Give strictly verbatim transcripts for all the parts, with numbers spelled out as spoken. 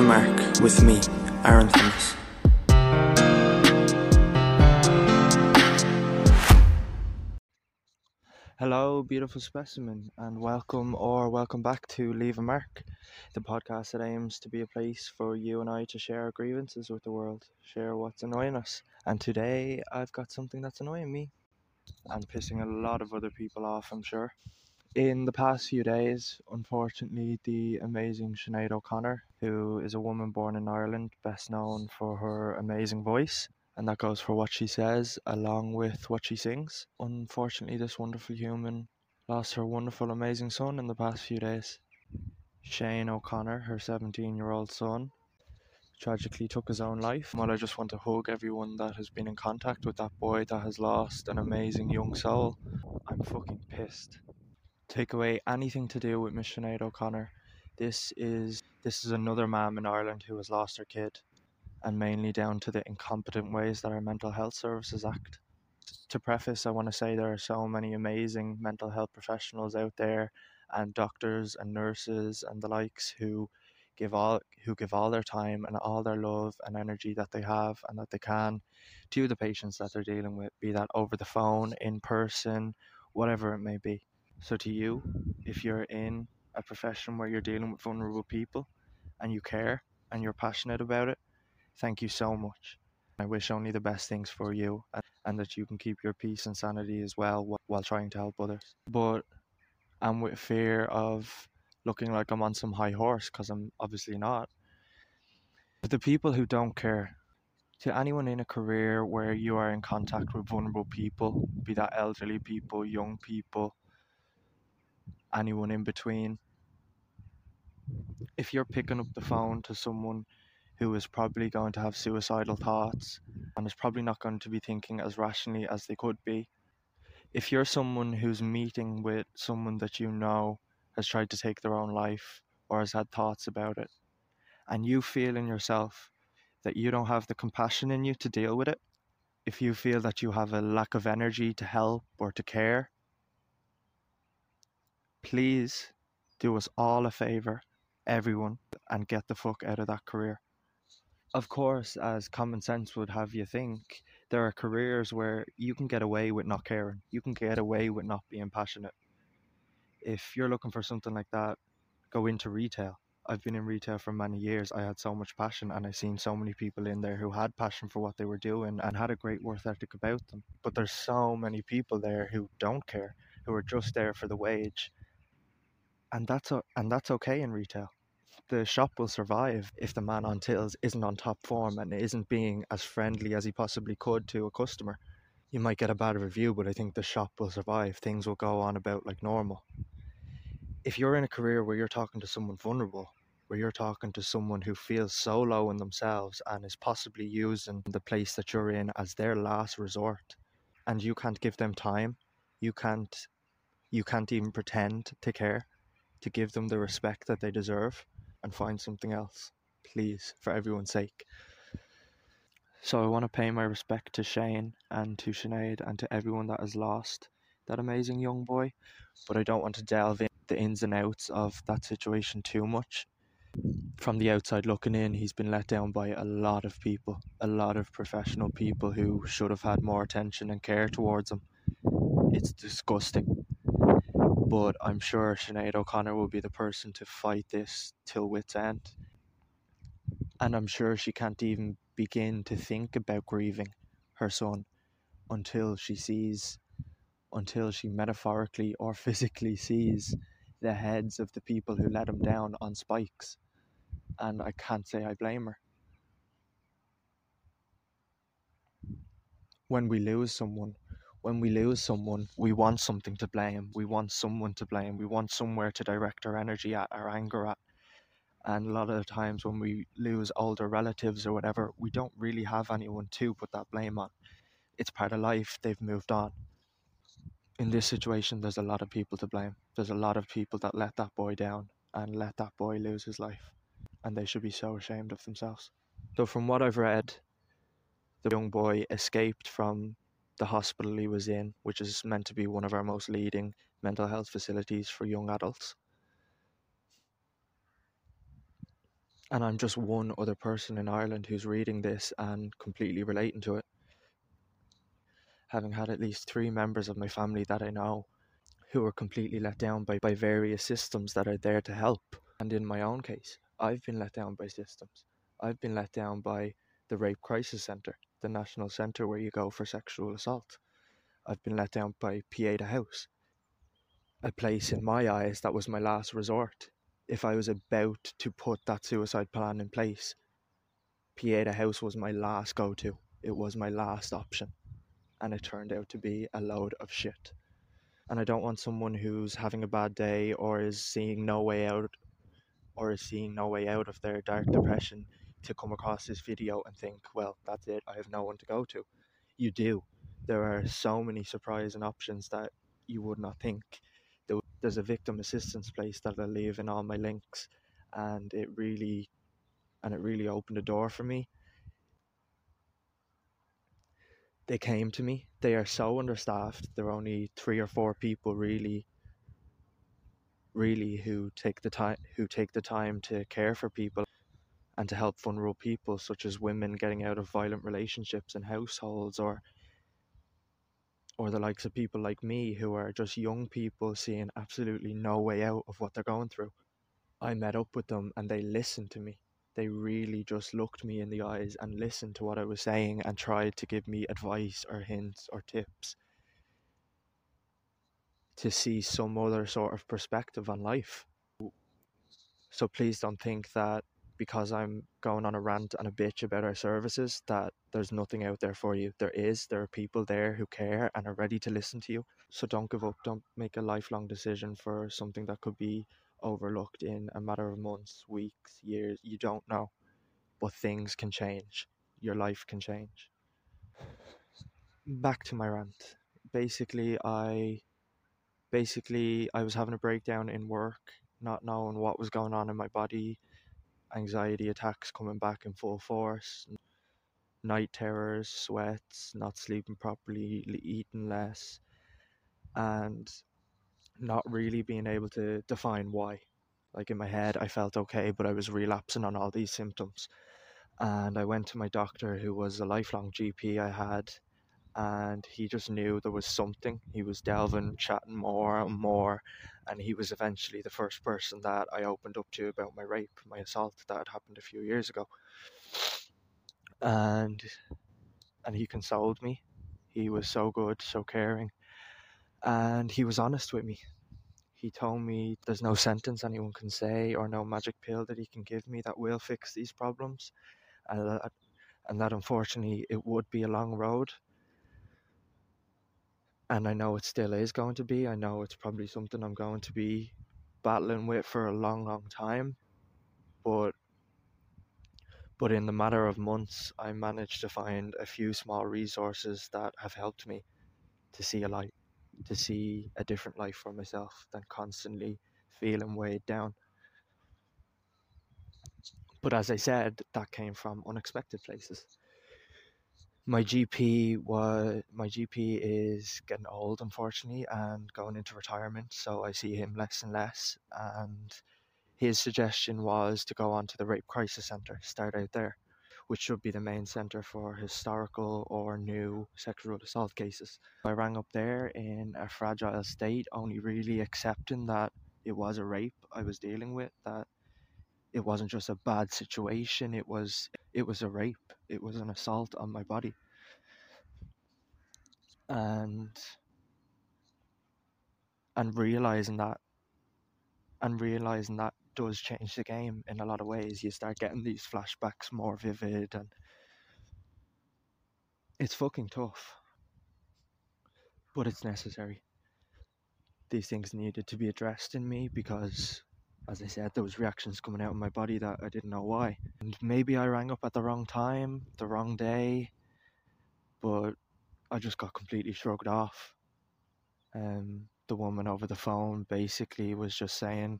a mark with me, Aaron Thomas. Hello, beautiful specimen, and welcome or welcome back to Leave a Mark, the podcast that aims to be a place for you and I to share our grievances with the world, share what's annoying us. And today I've got something that's annoying me and pissing a lot of other people off, I'm sure. In the past few days, unfortunately, the amazing Sinead O'Connor, who is a woman born in Ireland, best known for her amazing voice, and that goes for what she says along with what she sings. Unfortunately, this wonderful human lost her wonderful, amazing son in the past few days. Shane O'Connor, her seventeen-year-old son, tragically took his own life. Well, I just want to hug everyone that has been in contact with that boy that has lost an amazing young soul. I'm fucking pissed. Take away anything to do with Miss Sinead O'Connor. This is, this is another mom in Ireland who has lost her kid, and mainly down to the incompetent ways that our mental health services act. To preface, I want to say there are so many amazing mental health professionals out there, and doctors and nurses and the likes who give all who give all their time and all their love and energy that they have and that they can to the patients that they're dealing with, be that over the phone, in person, whatever it may be. So to you, if you're in a profession where you're dealing with vulnerable people and you care and you're passionate about it, thank you so much. I wish only the best things for you, and, and that you can keep your peace and sanity as well while, while trying to help others. But I'm with fear of looking like I'm on some high horse, because I'm obviously not. But the people who don't care, to anyone in a career where you are in contact with vulnerable people, be that elderly people, young people, anyone in between, if you're picking up the phone to someone who is probably going to have suicidal thoughts and is probably not going to be thinking as rationally as they could be. If you're someone who's meeting with someone that you know has tried to take their own life or has had thoughts about it, and you feel in yourself that you don't have the compassion in you to deal with it, if you feel that you have a lack of energy to help or to care, please do us all a favour, everyone, and get the fuck out of that career. Of course, as common sense would have you think, there are careers where you can get away with not caring. You can get away with not being passionate. If you're looking for something like that, go into retail. I've been in retail for many years. I had so much passion, and I've seen so many people in there who had passion for what they were doing and had a great work ethic about them. But there's so many people there who don't care, who are just there for the wage. And that's a, and that's okay in retail. The shop will survive if the man on tills isn't on top form and isn't being as friendly as he possibly could to a customer. You might get a bad review, but I think the shop will survive. Things will go on about like normal. If you're in a career where you're talking to someone vulnerable, where you're talking to someone who feels so low in themselves and is possibly using the place that you're in as their last resort, and you can't give them time, you can't, you can't even pretend to care, to give them the respect that they deserve, and find something else, please, for everyone's sake. So I want to pay my respect to Shane and to Sinead and to everyone that has lost that amazing young boy, but I don't want to delve in the ins and outs of that situation too much. From the outside looking in, he's been let down by a lot of people, a lot of professional people who should have had more attention and care towards him. It's disgusting. But I'm sure Sinead O'Connor will be the person to fight this till wit's end. And I'm sure she can't even begin to think about grieving her son until she sees, until she metaphorically or physically sees the heads of the people who let him down on spikes. And I can't say I blame her. When we lose someone, When we lose someone, we want something to blame. We want someone to blame. We want somewhere to direct our energy at, our anger at. And a lot of the times when we lose older relatives or whatever, we don't really have anyone to put that blame on. It's part of life. They've moved on. In this situation, there's a lot of people to blame. There's a lot of people that let that boy down and let that boy lose his life. And they should be so ashamed of themselves. So from what I've read, the young boy escaped from the hospital he was in, which is meant to be one of our most leading mental health facilities for young adults. and I'm just one other person in Ireland who's reading this and completely relating to it, having had at least three members of my family that I know who were completely let down by, by various systems that are there to help. And in my own case, I've been let down by systems. I've been let down by the Rape Crisis Centre, the national centre where you go for sexual assault. I've been let down by Pieta House, a place in my eyes that was my last resort. If I was about to put that suicide plan in place, Pieta House was my last go-to. It was my last option. And it turned out to be a load of shit. And I don't want someone who's having a bad day or is seeing no way out or is seeing no way out of their dark depression to come across this video and think, well, that's it, I have no one to go to. You do. There are so many surprising options that you would not think. There's a victim assistance place that I leave in all my links, and it really and it really opened the door for me. They came to me. They are so understaffed. There are only three or four people really, really who take the time who take the time to care for people and to help vulnerable people, such as women getting out of violent relationships and households, or or the likes of people like me who are just young people seeing absolutely no way out of what they're going through. I met up with them and they listened to me. They really just looked me in the eyes and listened to what I was saying and tried to give me advice or hints or tips to see some other sort of perspective on life. So please don't think that because I'm going on a rant and a bitch about our services that there's nothing out there for you. There is. There are people there who care and are ready to listen to you. So don't give up. Don't make a lifelong decision for something that could be overlooked in a matter of months, weeks, years. You don't know, but things can change. Your life can change. Back to my rant. Basically, I basically I was having a breakdown in work, not knowing what was going on in my body, anxiety attacks coming back in full force, night terrors, sweats, not sleeping properly, eating less, and not really being able to define why. Like in my head I felt okay, but I was relapsing on all these symptoms, and I went to my doctor, who was a lifelong G P I had, and he just knew there was something. He was delving, chatting more and more, and he was eventually the first person that I opened up to about my rape, my assault that had happened a few years ago, and and he consoled me. He was so good, so caring. And he was honest with me. He told me there's no sentence anyone can say or no magic pill that he can give me that will fix these problems. And that, and that unfortunately, it would be a long road. And I know it still is going to be. I know it's probably something I'm going to be battling with for a long, long time. But, but in the matter of months, I managed to find a few small resources that have helped me to see a light, to see a different life for myself than constantly feeling weighed down. But as I said, that came from unexpected places. My G P was my G P is getting old, unfortunately, and going into retirement, so I see him less and less, and his suggestion was to go on to the Rape Crisis Centre, start out there, which should be the main centre for historical or new sexual assault cases. I rang up there in a fragile state, only really accepting that it was a rape I was dealing with, that it wasn't just a bad situation, it was it was a rape, it was an assault on my body. And and realising that and realising that does change the game in a lot of ways. You start getting these flashbacks more vivid, and it's fucking tough, but it's necessary. These things needed to be addressed in me because, as I said, there was reactions coming out of my body that I didn't know why. And maybe I rang up at the wrong time, the wrong day, but I just got completely shrugged off. Um, the woman over the phone basically was just saying,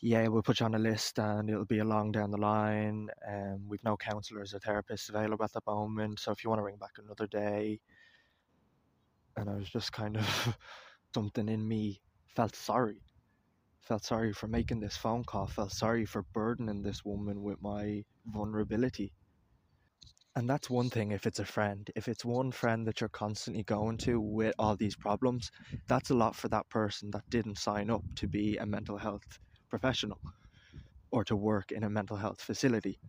yeah, we'll put you on a list and it'll be along down the line. Um, we've no counsellors or therapists available at the moment, so if you want to ring back another day. And I was just kind of, something in me felt sorry, felt sorry for making this phone call, felt sorry for burdening this woman with my vulnerability. And that's one thing if it's a friend. If it's one friend that you're constantly going to with all these problems, that's a lot for that person that didn't sign up to be a mental health professional or to work in a mental health facility.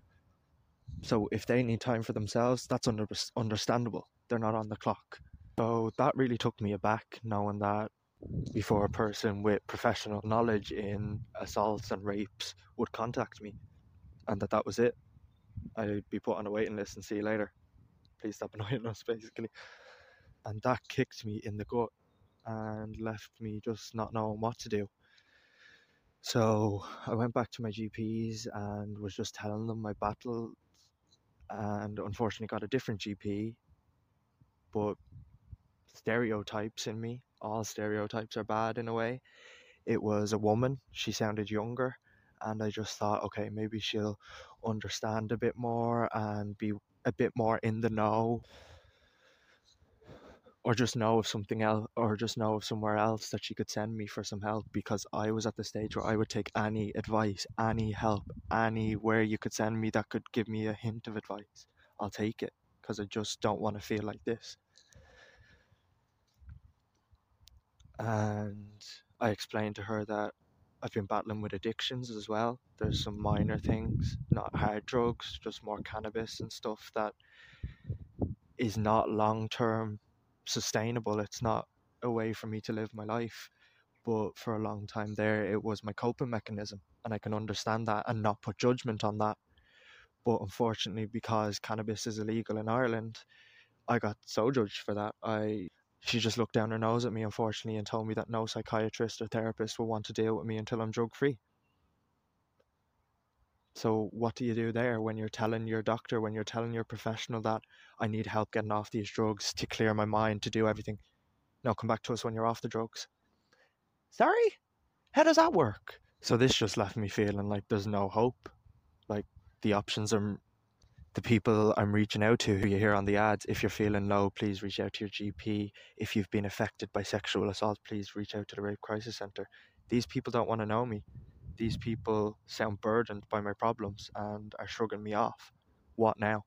So if they need time for themselves, that's under- understandable. They're not on the clock. So that really took me aback, knowing that before a person with professional knowledge in assaults and rapes would contact me, and that that was it. I'd be put on a waiting list and see you later. Please stop annoying us, basically. And that kicked me in the gut and left me just not knowing what to do. So I went back to my G Ps and was just telling them my battle, and unfortunately got a different G P. But stereotypes in me, all stereotypes are bad in a way. It was a woman, she sounded younger, and I just thought, okay, maybe she'll understand a bit more and be a bit more in the know, or just know of something else, or just know of somewhere else that she could send me for some help, because I was at the stage where I would take any advice, any help, anywhere you could send me that could give me a hint of advice. I'll take it, because I just don't want to feel like this. And I explained to her that I've been battling with addictions as well. There's some minor things, not hard drugs, just more cannabis and stuff that is not long-term sustainable. It's not a way for me to live my life. But for a long time there, it was my coping mechanism. And I can understand that and not put judgment on that. But unfortunately, because cannabis is illegal in Ireland, I got so judged for that. I... She just looked down her nose at me, unfortunately, and told me that no psychiatrist or therapist will want to deal with me until I'm drug-free. So what do you do there when you're telling your doctor, when you're telling your professional that I need help getting off these drugs to clear my mind, to do everything? No, come back to us when you're off the drugs. Sorry? How does that work? So this just left me feeling like there's no hope. Like the options are... The people I'm reaching out to, who you hear on the ads, if you're feeling low, please reach out to your G P. If you've been affected by sexual assault, please reach out to the Rape Crisis Centre. These people don't want to know me. These people sound burdened by my problems and are shrugging me off. What now?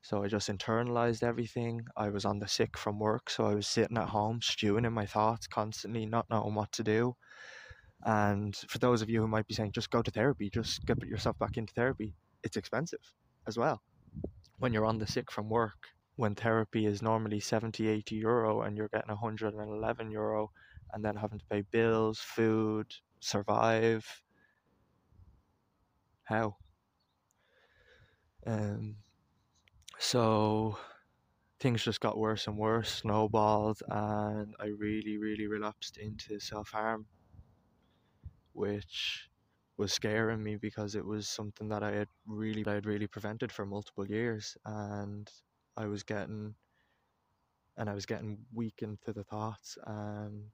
So I just internalised everything. I was on the sick from work, so I was sitting at home, stewing in my thoughts constantly, not knowing what to do. And for those of you who might be saying, just go to therapy, just get yourself back into therapy, it's expensive as well. When you're on the sick from work, when therapy is normally seventy, eighty euro and you're getting one hundred eleven euro and then having to pay bills, food, survive. How? Um, so things just got worse and worse, snowballed, and I really, really relapsed into self-harm, which was scaring me because it was something that I had really, I had really prevented for multiple years, and I was getting, and I was getting weakened to the thoughts and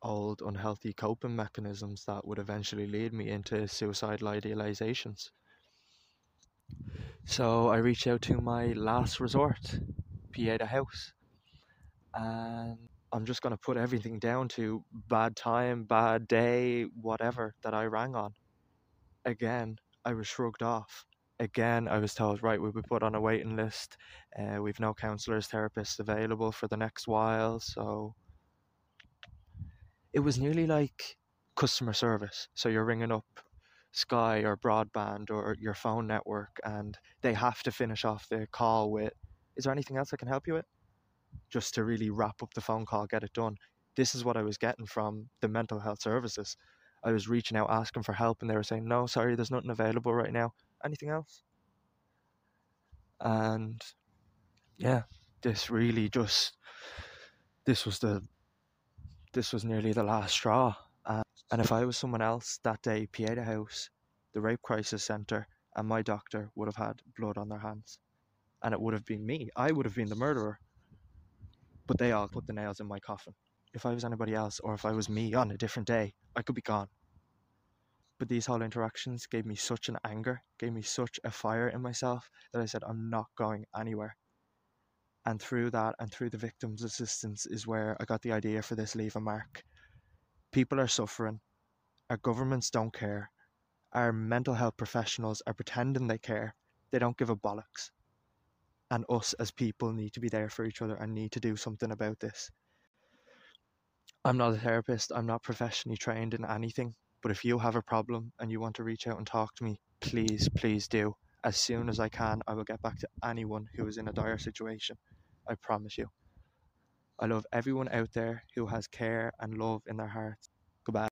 old unhealthy coping mechanisms that would eventually lead me into suicidal idealizations. So I reached out to my last resort, Pieta House, and I'm just going to put everything down to bad time, bad day, whatever that I rang on. Again, I was shrugged off. Again, I was told, right, we'll be put on a waiting list. Uh, we've no counsellors, therapists available for the next while. So it was nearly like customer service. So you're ringing up Sky or broadband or your phone network, and they have to finish off their call with, is there anything else I can help you with? Just to really wrap up the phone call, get it done. This is what I was getting from the mental health services. I was reaching out, asking for help, and they were saying, no, sorry, there's nothing available right now. Anything else? And yeah, this really just, this was the, this was nearly the last straw. And, and if I was someone else that day, Pieta House, the Rape Crisis Centre, and my doctor would have had blood on their hands. And it would have been me. I would have been the murderer. But they all put the nails in my coffin. If I was anybody else, or if I was me on a different day, I could be gone. But these whole interactions gave me such an anger, gave me such a fire in myself, that I said, I'm not going anywhere. And through that, and through the victim's assistance, is where I got the idea for this Leave a Mark. People are suffering. Our governments don't care. Our mental health professionals are pretending they care. They don't give a bollocks. And us as people need to be there for each other and need to do something about this. I'm not a therapist. I'm not professionally trained in anything. But if you have a problem and you want to reach out and talk to me, please, please do. As soon as I can, I will get back to anyone who is in a dire situation. I promise you. I love everyone out there who has care and love in their hearts. Goodbye.